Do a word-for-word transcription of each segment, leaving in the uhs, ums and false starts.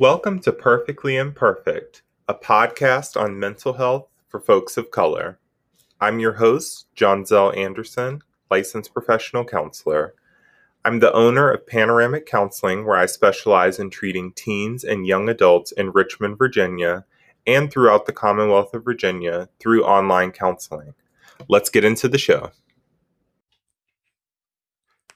Welcome to Perfectly Imperfect, a podcast on mental health for folks of color. I'm your host, John Zell Anderson, licensed professional counselor. I'm the owner of Panoramic Counseling, where I specialize in treating teens and young adults in Richmond, Virginia, and throughout the Commonwealth of Virginia through online counseling. Let's get into the show.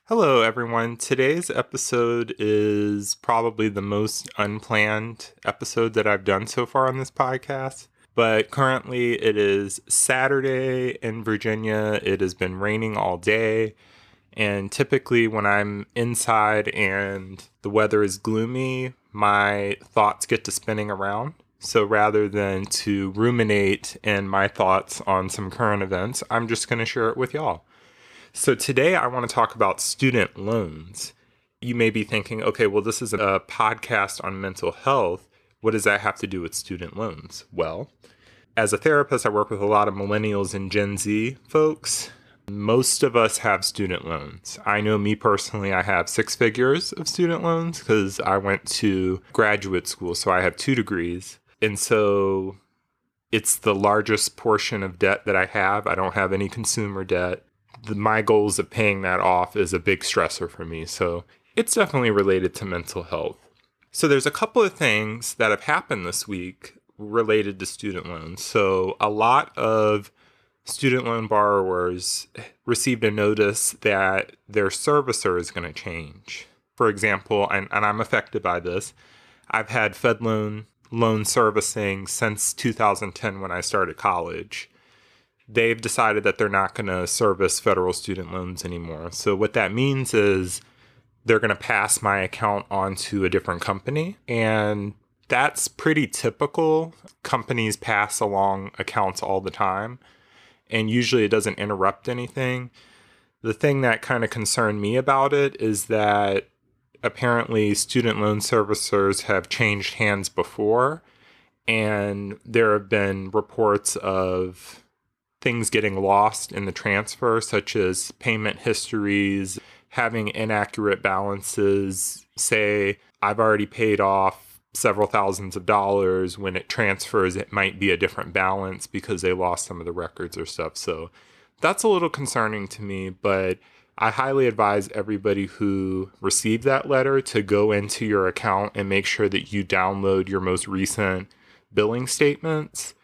Hello, everyone. Today's episode is probably the most unplanned episode that I've done so far on this podcast, but currently it is Saturday in Virginia. It has been raining all day, and typically when I'm inside and the weather is gloomy, my thoughts get to spinning around. So rather than to ruminate in my thoughts on some current events, I'm just going to share it with y'all. So today I want to talk about student loans. You may be thinking, okay, well, this is a podcast on mental health. What does that have to do with student loans? Well, as a therapist, I work with a lot of millennials and Gen Z folks. Most of us have student loans. I know me personally, I have six figures of student loans because I went to graduate school, so I have two degrees. And so it's the largest portion of debt that I have. I don't have any consumer debt. The, my goals of paying that off is a big stressor for me. So it's definitely related to mental health. So there's a couple of things that have happened this week related to student loans. So a lot of student loan borrowers received a notice that their servicer is going to change. For example, and, and I'm affected by this, I've had Fed loan loan servicing since two thousand ten when I started college. They've decided that they're not going to service federal student loans anymore. So what that means is they're going to pass my account on to a different company. And that's pretty typical. Companies pass along accounts all the time. And usually it doesn't interrupt anything. The thing that kind of concerned me about it is that apparently student loan servicers have changed hands before. And there have been reports of things getting lost in the transfer, such as payment histories, having inaccurate balances. Say, I've already paid off several thousands of dollars. When it transfers, it might be a different balance because they lost some of the records or stuff. So that's a little concerning to me, but I highly advise everybody who received that letter to go into your account and make sure that you download your most recent billing statements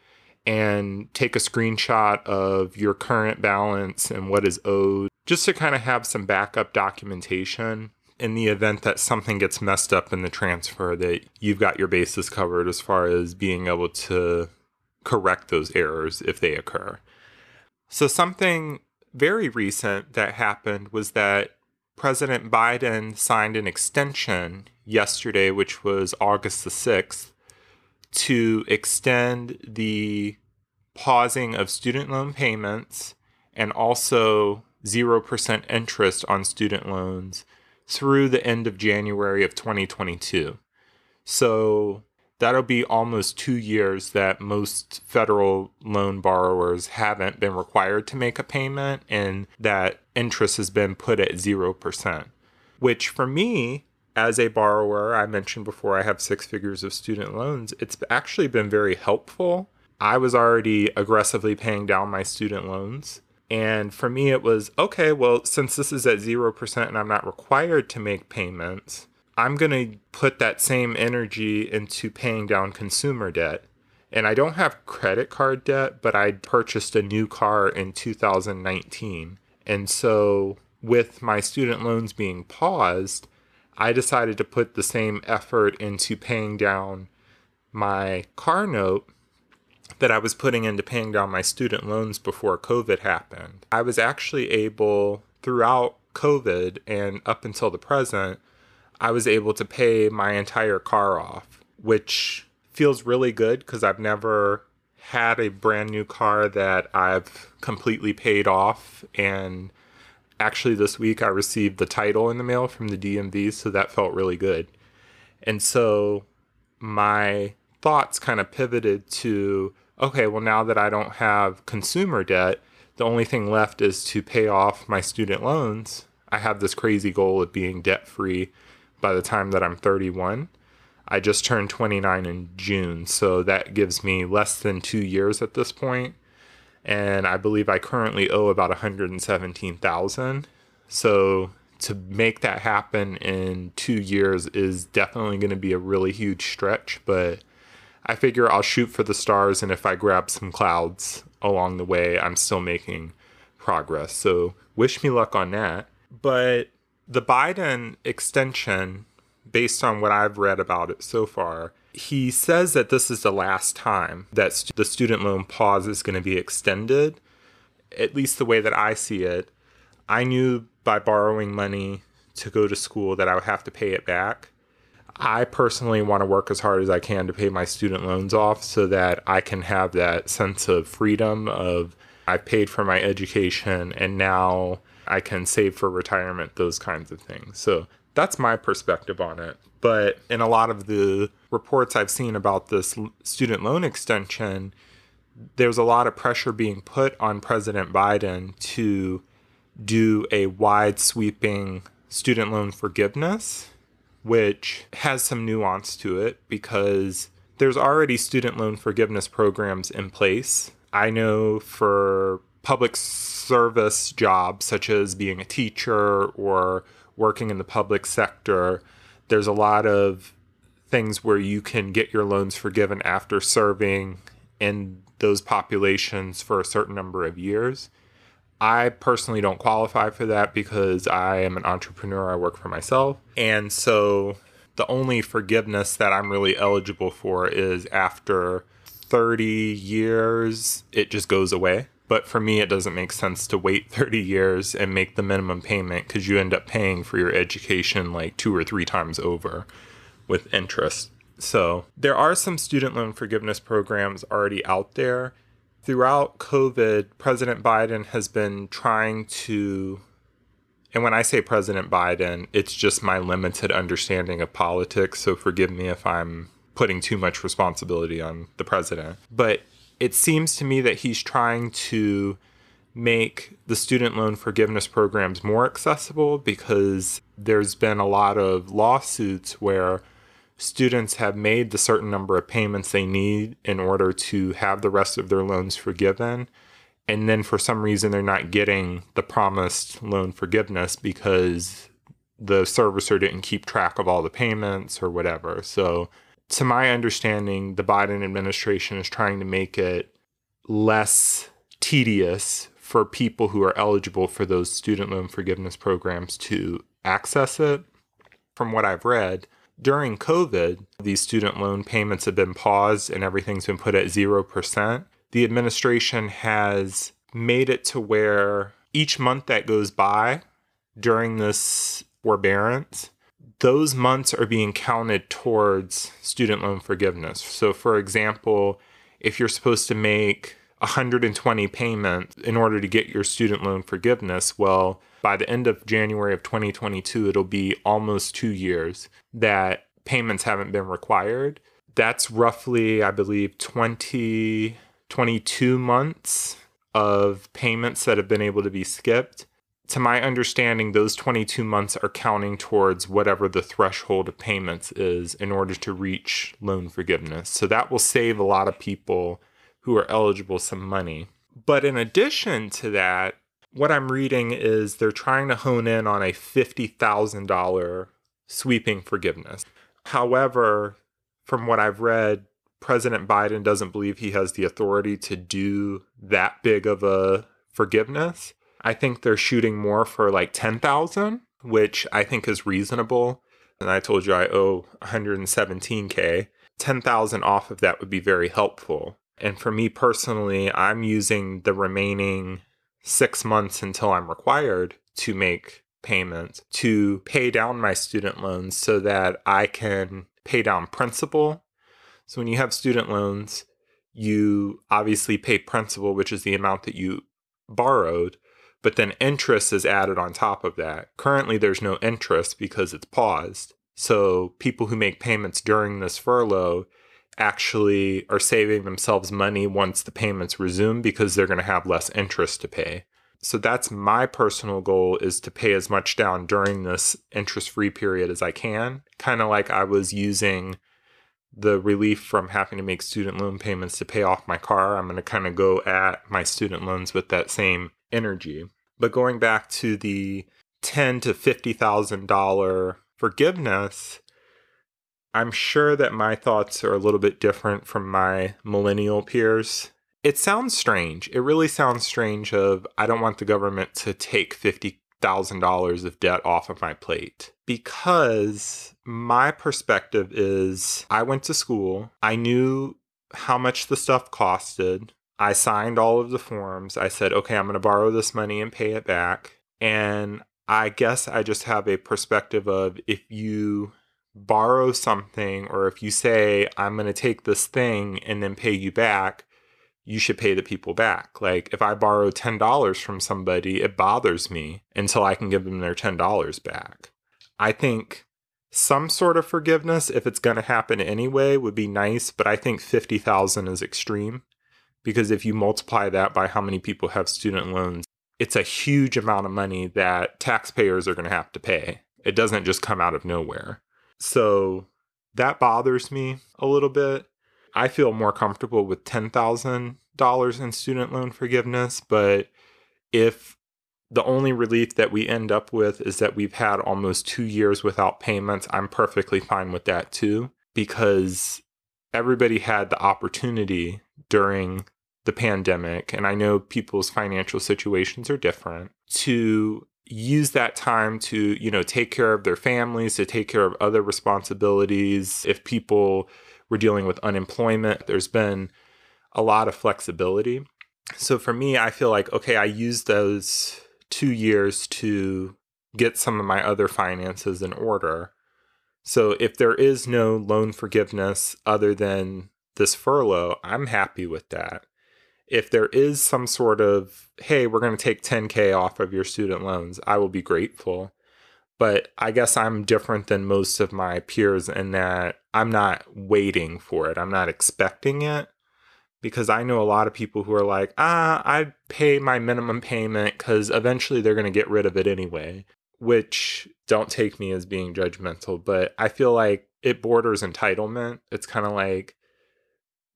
and take a screenshot of your current balance and what is owed, just to kind of have some backup documentation in the event that something gets messed up in the transfer, that you've got your bases covered as far as being able to correct those errors if they occur. So something very recent that happened was that President Biden signed an extension yesterday, which was August the sixth, to extend the pausing of student loan payments and also zero percent interest on student loans through the end of January of twenty twenty-two. So that'll be almost two years that most federal loan borrowers haven't been required to make a payment, and that interest has been put at zero percent, which for me, as a borrower, I mentioned before I have six figures of student loans, it's actually been very helpful. I was already aggressively paying down my student loans. And for me, it was, okay, well, since this is at zero percent and I'm not required to make payments, I'm going to put that same energy into paying down consumer debt. And I don't have credit card debt, but I purchased a new car in two thousand nineteen. And so with my student loans being paused, I decided to put the same effort into paying down my car note that I was putting into paying down my student loans before COVID happened. I was actually able, throughout COVID and up until the present, I was able to pay my entire car off, which feels really good because I've never had a brand new car that I've completely paid off. And actually, this week I received the title in the mail from the D M V, so that felt really good. And so my thoughts kind of pivoted to, okay, well, now that I don't have consumer debt, the only thing left is to pay off my student loans. I have this crazy goal of being debt-free by the time that I'm thirty-one. I just turned twenty-nine in June, so that gives me less than two years at this point. And I believe I currently owe about one hundred seventeen thousand dollars. So to make that happen in two years is definitely going to be a really huge stretch, but I figure I'll shoot for the stars, and if I grab some clouds along the way, I'm still making progress. So wish me luck on that. But the Biden extension, based on what I've read about it so far, he says that this is the last time that st- the student loan pause is going to be extended, at least the way that I see it. I knew by borrowing money to go to school that I would have to pay it back. I personally want to work as hard as I can to pay my student loans off so that I can have that sense of freedom of I paid for my education and now I can save for retirement, those kinds of things. So that's my perspective on it. But in a lot of the reports I've seen about this student loan extension, there's a lot of pressure being put on President Biden to do a wide sweeping student loan forgiveness, which has some nuance to it because there's already student loan forgiveness programs in place. I know for public service jobs, such as being a teacher or working in the public sector, there's a lot of things where you can get your loans forgiven after serving in those populations for a certain number of years. I personally don't qualify for that because I am an entrepreneur. I work for myself. And so the only forgiveness that I'm really eligible for is after thirty years, it just goes away. But for me, it doesn't make sense to wait thirty years and make the minimum payment because you end up paying for your education like two or three times over with interest. So there are some student loan forgiveness programs already out there. Throughout COVID, President Biden has been trying to, and when I say President Biden, it's just my limited understanding of politics, so forgive me if I'm putting too much responsibility on the president. But it seems to me that he's trying to make the student loan forgiveness programs more accessible because there's been a lot of lawsuits where students have made the certain number of payments they need in order to have the rest of their loans forgiven. And then for some reason, they're not getting the promised loan forgiveness because the servicer didn't keep track of all the payments or whatever. So to my understanding, the Biden administration is trying to make it less tedious for people who are eligible for those student loan forgiveness programs to access it. From what I've read, during COVID, these student loan payments have been paused and everything's been put at zero percent. The administration has made it to where each month that goes by during this forbearance, those months are being counted towards student loan forgiveness. So for example, if you're supposed to make one hundred twenty payments in order to get your student loan forgiveness, well, by the end of January of twenty twenty-two, it'll be almost two years that payments haven't been required. That's roughly, I believe, twenty, twenty-two months of payments that have been able to be skipped. To my understanding, those twenty-two months are counting towards whatever the threshold of payments is in order to reach loan forgiveness. So that will save a lot of people who are eligible some money. But in addition to that, what I'm reading is they're trying to hone in on a fifty thousand dollars sweeping forgiveness. However, from what I've read, President Biden doesn't believe he has the authority to do that big of a forgiveness. I think they're shooting more for like ten thousand dollars, which I think is reasonable. And I told you I owe one hundred seventeen thousand dollars. ten thousand dollars off of that would be very helpful. And for me personally, I'm using the remaining six months until I'm required to make payments to pay down my student loans so that I can pay down principal. So when you have student loans, you obviously pay principal, which is the amount that you borrowed, but then interest is added on top of that. Currently, there's no interest because it's paused. So people who make payments during this furlough actually are saving themselves money once the payments resume because they're going to have less interest to pay. So that's my personal goal, is to pay as much down during this interest-free period as I can, kind of like I was using the relief from having to make student loan payments to pay off my car, I'm going to kind of go at my student loans with that same energy. But going back to the ten thousand to fifty thousand dollars forgiveness, I'm sure that my thoughts are a little bit different from my millennial peers. It sounds strange. It really sounds strange of, I don't want the government to take fifty thousand dollars of debt off of my plate. Because my perspective is, I went to school, I knew how much the stuff costed, I signed all of the forms, I said, okay, I'm going to borrow this money and pay it back. And I guess I just have a perspective of, if you borrow something, or if you say, I'm going to take this thing and then pay you back, you should pay the people back. Like, if I borrow ten dollars from somebody, it bothers me until I can give them their ten dollars back. I think some sort of forgiveness, if it's going to happen anyway, would be nice, but I think fifty thousand dollars is extreme, because if you multiply that by how many people have student loans, it's a huge amount of money that taxpayers are going to have to pay. It doesn't just come out of nowhere. So that bothers me a little bit. I feel more comfortable with ten thousand dollars in student loan forgiveness, but if the only relief that we end up with is that we've had almost two years without payments, I'm perfectly fine with that too, because everybody had the opportunity during the pandemic, and I know people's financial situations are different, to use that time to, you know, take care of their families, to take care of other responsibilities. If people we're dealing with unemployment, there's been a lot of flexibility. So for me, I feel like, okay, I used those two years to get some of my other finances in order. So if there is no loan forgiveness other than this furlough, I'm happy with that. If there is some sort of, hey, we're going to take ten thousand off of your student loans, I will be grateful. But I guess I'm different than most of my peers in that I'm not waiting for it. I'm not expecting it, because I know a lot of people who are like, ah, I pay my minimum payment because eventually they're going to get rid of it anyway, which don't take me as being judgmental. But I feel like it borders entitlement. It's kind of like,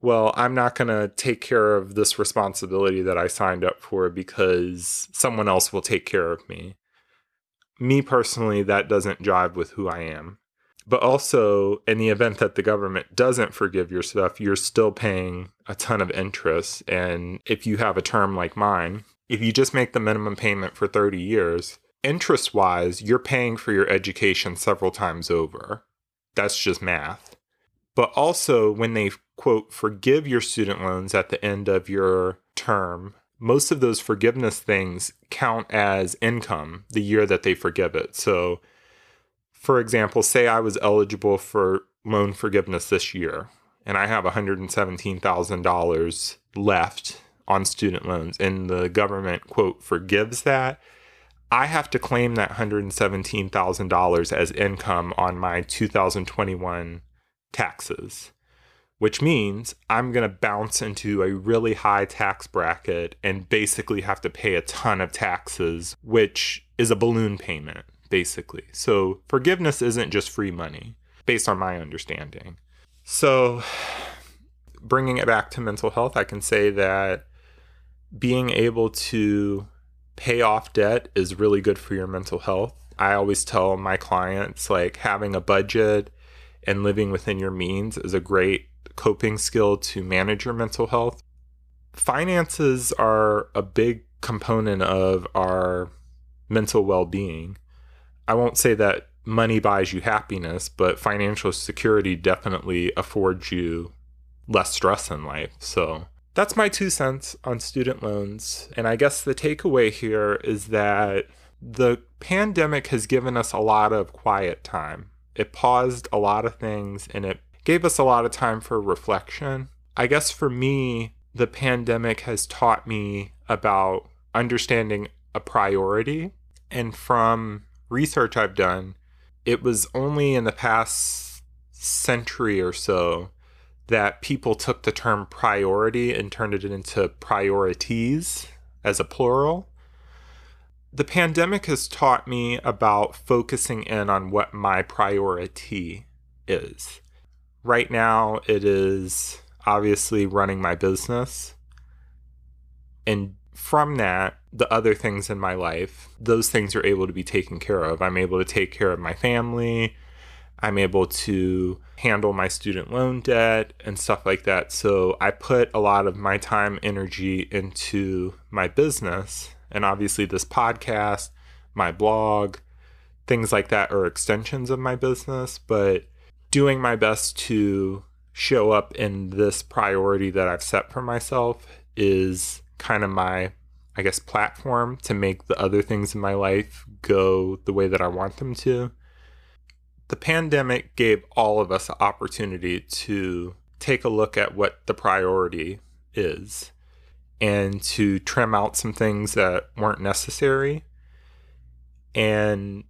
well, I'm not going to take care of this responsibility that I signed up for because someone else will take care of me. Me personally, that doesn't jive with who I am. But also, in the event that the government doesn't forgive your stuff, you're still paying a ton of interest. And if you have a term like mine, if you just make the minimum payment for thirty years, interest-wise, you're paying for your education several times over. That's just math. But also, when they, quote, forgive your student loans at the end of your term, most of those forgiveness things count as income the year that they forgive it. So, for example, say I was eligible for loan forgiveness this year, and I have one hundred seventeen thousand dollars left on student loans, and the government, quote, forgives that. I have to claim that one hundred seventeen thousand dollars as income on my two thousand twenty-one taxes, which means I'm going to bounce into a really high tax bracket and basically have to pay a ton of taxes, which is a balloon payment, basically. So forgiveness isn't just free money, based on my understanding. So bringing it back to mental health, I can say that being able to pay off debt is really good for your mental health. I always tell my clients, like, having a budget and living within your means is a great coping skill to manage your mental health. Finances are a big component of our mental well-being. I won't say that money buys you happiness, but financial security definitely affords you less stress in life. So that's my two cents on student loans. And I guess the takeaway here is that the pandemic has given us a lot of quiet time. It paused a lot of things, and it gave us a lot of time for reflection. I guess for me, the pandemic has taught me about understanding a priority. And from research I've done, it was only in the past century or so that people took the term priority and turned it into priorities as a plural. The pandemic has taught me about focusing in on what my priority is. Right now, it is obviously running my business. And from that, the other things in my life, those things are able to be taken care of. I'm able to take care of my family. I'm able to handle my student loan debt and stuff like that. So I put a lot of my time, energy into my business. And obviously this podcast, my blog, things like that are extensions of my business. But doing my best to show up in this priority that I've set for myself is kind of my, I guess, platform to make the other things in my life go the way that I want them to. The pandemic gave all of us an opportunity to take a look at what the priority is and to trim out some things that weren't necessary. And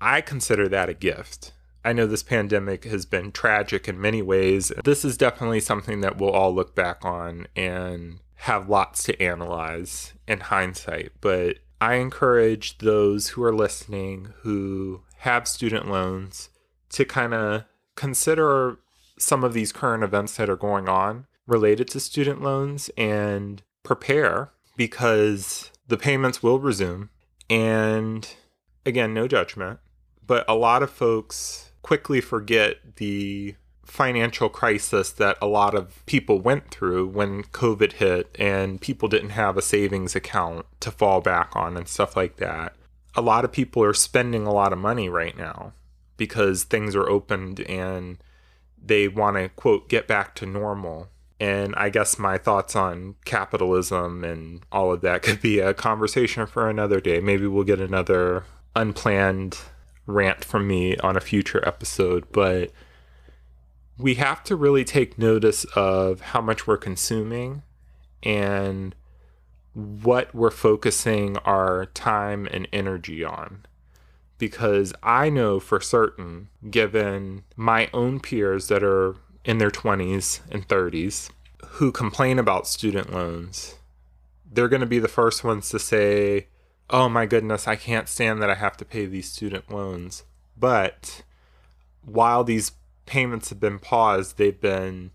I consider that a gift. I know this pandemic has been tragic in many ways. This is definitely something that we'll all look back on and have lots to analyze in hindsight. But I encourage those who are listening who have student loans to kind of consider some of these current events that are going on related to student loans and prepare, because the payments will resume. And again, no judgment, but a lot of folks quickly forget the financial crisis that a lot of people went through when COVID hit and people didn't have a savings account to fall back on and stuff like that. A lot of people are spending a lot of money right now because things are opened and they want to, quote, get back to normal. And I guess my thoughts on capitalism and all of that could be a conversation for another day. Maybe we'll get another unplanned rant from me on a future episode, but we have to really take notice of how much we're consuming and what we're focusing our time and energy on. Because I know for certain, given my own peers that are in their twenties and thirties who complain about student loans, they're going to be the first ones to say, oh my goodness, I can't stand that I have to pay these student loans. But while these payments have been paused, they've been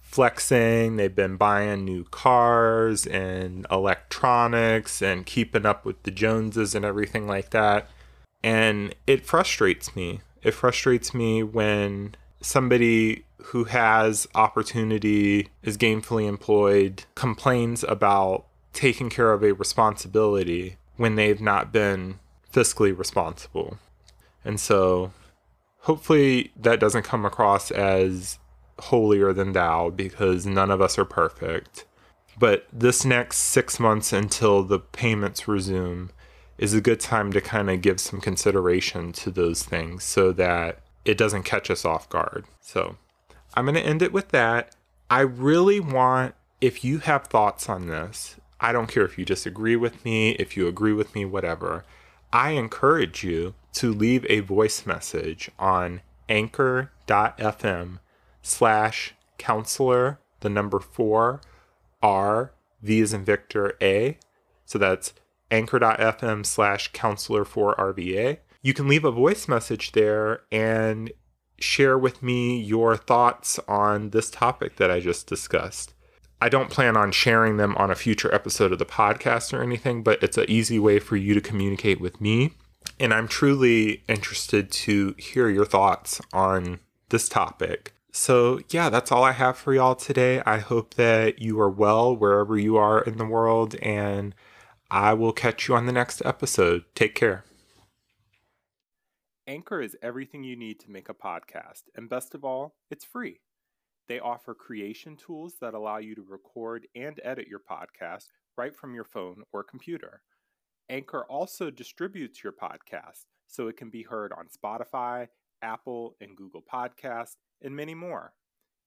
flexing, they've been buying new cars and electronics and keeping up with the Joneses and everything like that. And it frustrates me. It frustrates me when somebody who has opportunity, is gainfully employed, complains about taking care of a responsibility when they've not been fiscally responsible. And so hopefully that doesn't come across as holier than thou, because none of us are perfect. But this next six months until the payments resume is a good time to kind of give some consideration to those things so that it doesn't catch us off guard. So I'm going to end it with that. I really want, if you have thoughts on this, I don't care if you disagree with me, if you agree with me, whatever, I encourage you to leave a voice message on anchor.fm slash counselor, the number four, R, V as in Victor, A. So that's anchor.fm slash counselor for R V A. You can leave a voice message there and share with me your thoughts on this topic that I just discussed. I don't plan on sharing them on a future episode of the podcast or anything, but it's an easy way for you to communicate with me. And I'm truly interested to hear your thoughts on this topic. So yeah, that's all I have for y'all today. I hope that you are well wherever you are in the world, and I will catch you on the next episode. Take care. Anchor is everything you need to make a podcast, and best of all, it's free. They offer creation tools that allow you to record and edit your podcast right from your phone or computer. Anchor also distributes your podcast, so it can be heard on Spotify, Apple, and Google Podcasts, and many more.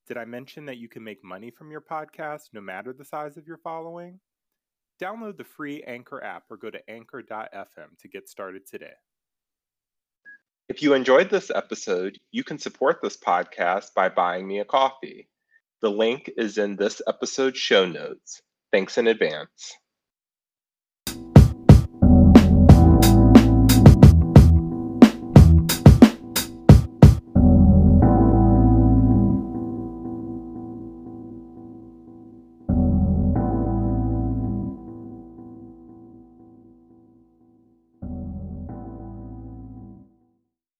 Did I mention that you can make money from your podcast no matter the size of your following? Download the free Anchor app or go to anchor dot f m to get started today. If you enjoyed this episode, you can support this podcast by buying me a coffee. The link is in this episode's show notes. Thanks in advance.